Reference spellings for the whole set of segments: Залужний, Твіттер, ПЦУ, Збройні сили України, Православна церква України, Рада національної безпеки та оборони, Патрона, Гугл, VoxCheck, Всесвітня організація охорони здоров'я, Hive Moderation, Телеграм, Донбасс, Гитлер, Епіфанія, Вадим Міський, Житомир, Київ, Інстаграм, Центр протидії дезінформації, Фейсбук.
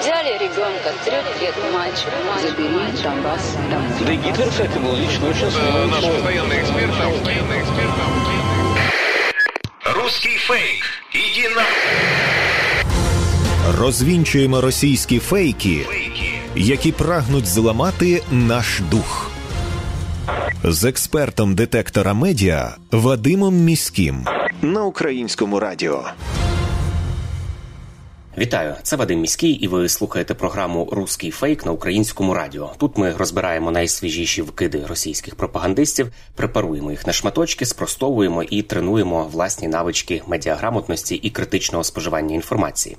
Взяли ребенка, 3 лет, мальчик. Донбасс. Да и Гитлер, кстати, был лично очень сложный. Наш постоянный эксперт, Русский фейк. Иди на... Розвінчуємо російські фейки, які прагнуть зламати наш дух. З експертом детектора медіа Вадимом Міським на Українському радіо. Вітаю, це Вадим Міський, і ви слухаєте програму «Русський фейк» на Українському радіо. Тут ми розбираємо найсвіжіші вкиди російських пропагандистів, препаруємо їх на шматочки, спростовуємо і тренуємо власні навички медіаграмотності і критичного споживання інформації.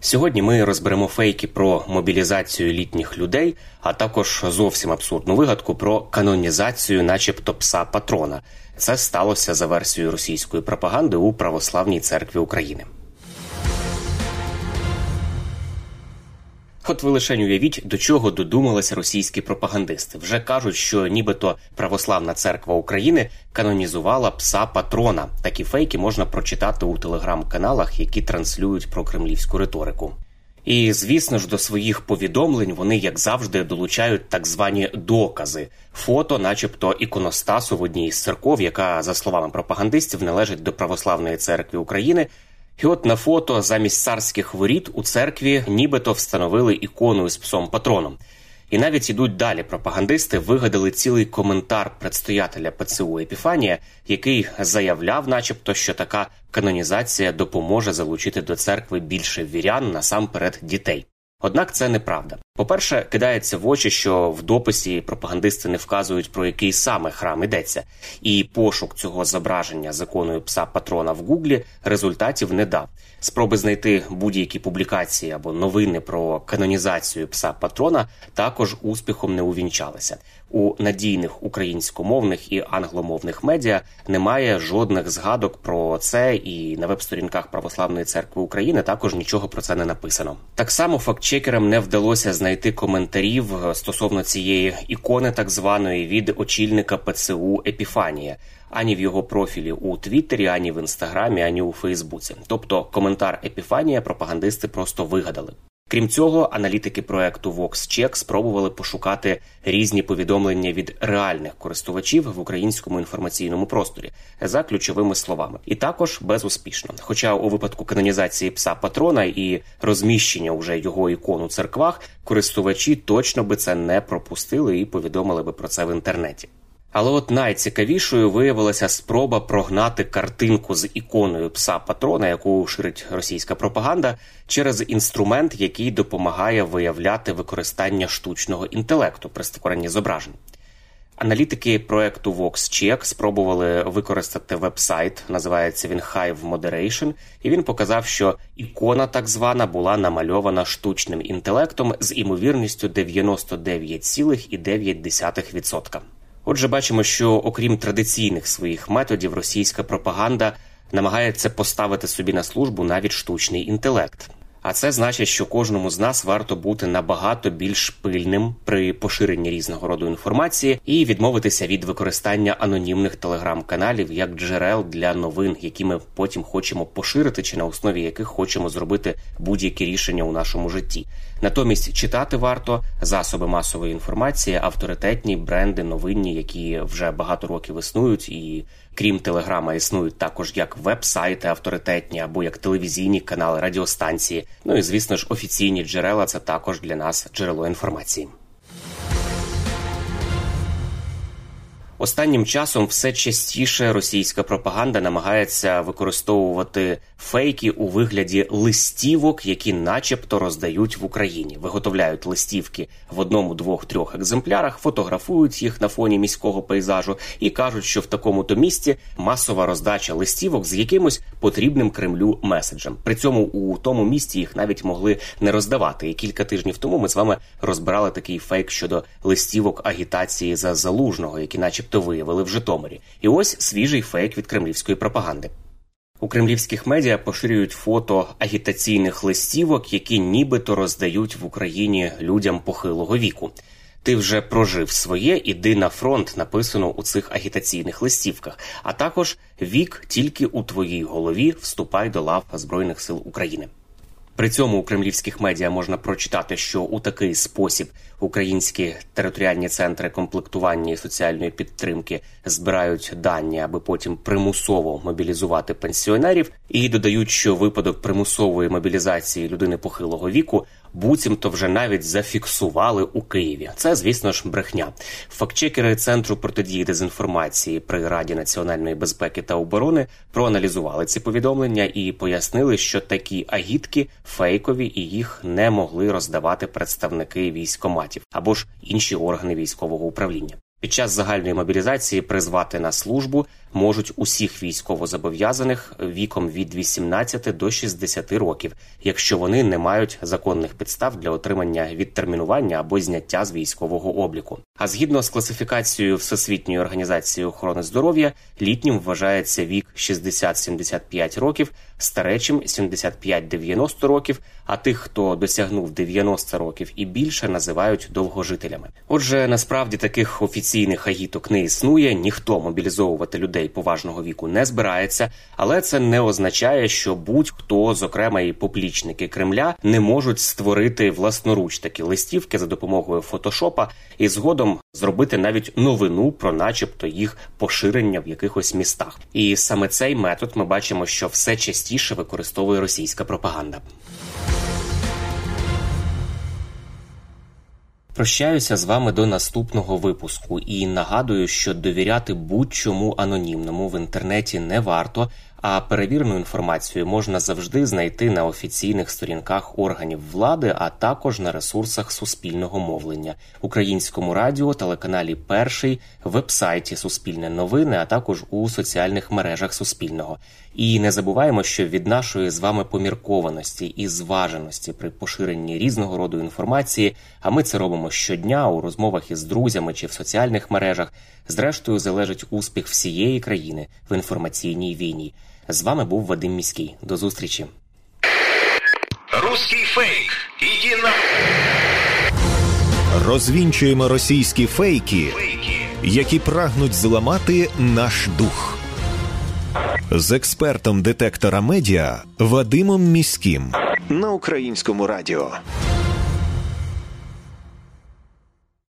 Сьогодні ми розберемо фейки про мобілізацію літніх людей, а також зовсім абсурдну вигадку про канонізацію начебто пса Патрона. Це сталося за версією російської пропаганди у Православній церкві України. От ви лише уявіть, до чого додумалися російські пропагандисти. Вже кажуть, що нібито Православна церква України канонізувала пса Патрона. Такі фейки можна прочитати у телеграм-каналах, які транслюють прокремлівську риторику. І, звісно ж, до своїх повідомлень вони, як завжди, долучають так звані докази. Фото, начебто, іконостасу в одній із церков, яка, за словами пропагандистів, належить до Православної церкви України. І от на фото замість царських воріт у церкві нібито встановили ікону із псом Патроном. І навіть ідуть далі пропагандисти, вигадали цілий коментар предстоятеля ПЦУ Епіфанія, який заявляв начебто, що така канонізація допоможе залучити до церкви більше вірян, насамперед дітей. Однак це неправда. По-перше, кидається в очі, що в дописі пропагандисти не вказують, про який саме храм йдеться. І пошук цього зображення з іконою пса Патрона в Гуглі результатів не дав. Спроби знайти будь-які публікації або новини про канонізацію пса Патрона також успіхом не увінчалися. У надійних українськомовних і англомовних медіа немає жодних згадок про це, і на веб-сторінках Православної церкви України також нічого про це не написано. Так само фактчекерам не вдалося знайти коментарів стосовно цієї ікони так званої від очільника ПЦУ Епіфанія. Ані в його профілі у Твіттері, ані в Інстаграмі, ані у Фейсбуці. Тобто коментар Епіфанія пропагандисти просто вигадали. Крім цього, аналітики проекту VoxCheck спробували пошукати різні повідомлення від реальних користувачів в українському інформаційному просторі за ключовими словами. І також безуспішно. Хоча у випадку канонізації пса Патрона і розміщення уже його ікон у церквах, користувачі точно би це не пропустили і повідомили би про це в інтернеті. Але от найцікавішою виявилася спроба прогнати картинку з іконою пса Патрона, яку ширить російська пропаганда, через інструмент, який допомагає виявляти використання штучного інтелекту при створенні зображень. Аналітики проекту VoxCheck спробували використати веб-сайт, називається він Hive Moderation, і він показав, що ікона так звана була намальована штучним інтелектом з імовірністю 99,9%. Отже, бачимо, що окрім традиційних своїх методів, російська пропаганда намагається поставити собі на службу навіть штучний інтелект. А це значить, що кожному з нас варто бути набагато більш пильним при поширенні різного роду інформації і відмовитися від використання анонімних телеграм-каналів як джерел для новин, які ми потім хочемо поширити чи на основі яких хочемо зробити будь-які рішення у нашому житті. Натомість читати варто засоби масової інформації, авторитетні бренди, новинні, які вже багато років існують і... Крім Телеграма, існують також як веб-сайти авторитетні або як телевізійні канали, радіостанції. Ну і, звісно ж, офіційні джерела – це також для нас джерело інформації. Останнім часом все частіше російська пропаганда намагається використовувати фейки у вигляді листівок, які начебто роздають в Україні. Виготовляють листівки в одному, двох, трьох екземплярах, фотографують їх на фоні міського пейзажу і кажуть, що в такому-то місті масова роздача листівок з якимось потрібним Кремлю меседжем. При цьому у тому місті їх навіть могли не роздавати. І кілька тижнів тому ми з вами розбирали такий фейк щодо листівок агітації за Залужного, які начебто виявили в Житомирі. І ось свіжий фейк від кремлівської пропаганди. У кремлівських медіа поширюють фото агітаційних листівок, які нібито роздають в Україні людям похилого віку. «Ти вже прожив своє, іди на фронт» написано у цих агітаційних листівках. А також «Вік тільки у твоїй голові, вступай до лав Збройних сил України». При цьому у кремлівських медіа можна прочитати, що у такий спосіб українські територіальні центри комплектування і соціальної підтримки збирають дані, аби потім примусово мобілізувати пенсіонерів, і додають, що випадок примусової мобілізації людини похилого віку буцімто вже навіть зафіксували у Києві. Це, звісно ж, брехня. Фактчекери Центру протидії дезінформації при Раді національної безпеки та оборони проаналізували ці повідомлення і пояснили, що такі агітки фейкові і їх не могли роздавати представники військкоматів або ж інші органи військового управління. Під час загальної мобілізації призвати на службу можуть усіх військовозобов'язаних віком від 18 до 60 років, якщо вони не мають законних підстав для отримання відтермінування або зняття з військового обліку. А згідно з класифікацією Всесвітньої організації охорони здоров'я, літнім вважається вік 60-75 років, старечим 75-90 років, а тих, хто досягнув 90 років і більше, називають довгожителями. Отже, насправді таких офіційних агіток не існує, ніхто мобілізовувати людей поважного віку не збирається, але це не означає, що будь-хто, зокрема і поплічники Кремля, не можуть створити власноруч такі листівки за допомогою фотошопа і згодом зробити навіть новину про начебто їх поширення в якихось містах. І саме цей метод ми бачимо, що все частіше використовує російська пропаганда. Прощаюся з вами до наступного випуску і нагадую, що довіряти будь-чому анонімному в інтернеті не варто, а перевірену інформацію можна завжди знайти на офіційних сторінках органів влади, а також на ресурсах суспільного мовлення, Українському радіо, телеканалі «Перший», вебсайті «Суспільне новини», а також у соціальних мережах Суспільного. І не забуваємо, що від нашої з вами поміркованості і зваженості при поширенні різного роду інформації, а ми це робимо щодня у розмовах із друзями чи в соціальних мережах, зрештою залежить успіх всієї країни в інформаційній війні. З вами був Вадим Міський. До зустрічі. Руський фейк. Іди на... Розвінчуємо російські фейки, які прагнуть зламати наш дух. З експертом детектора медіа Вадимом Міським на Українському радіо.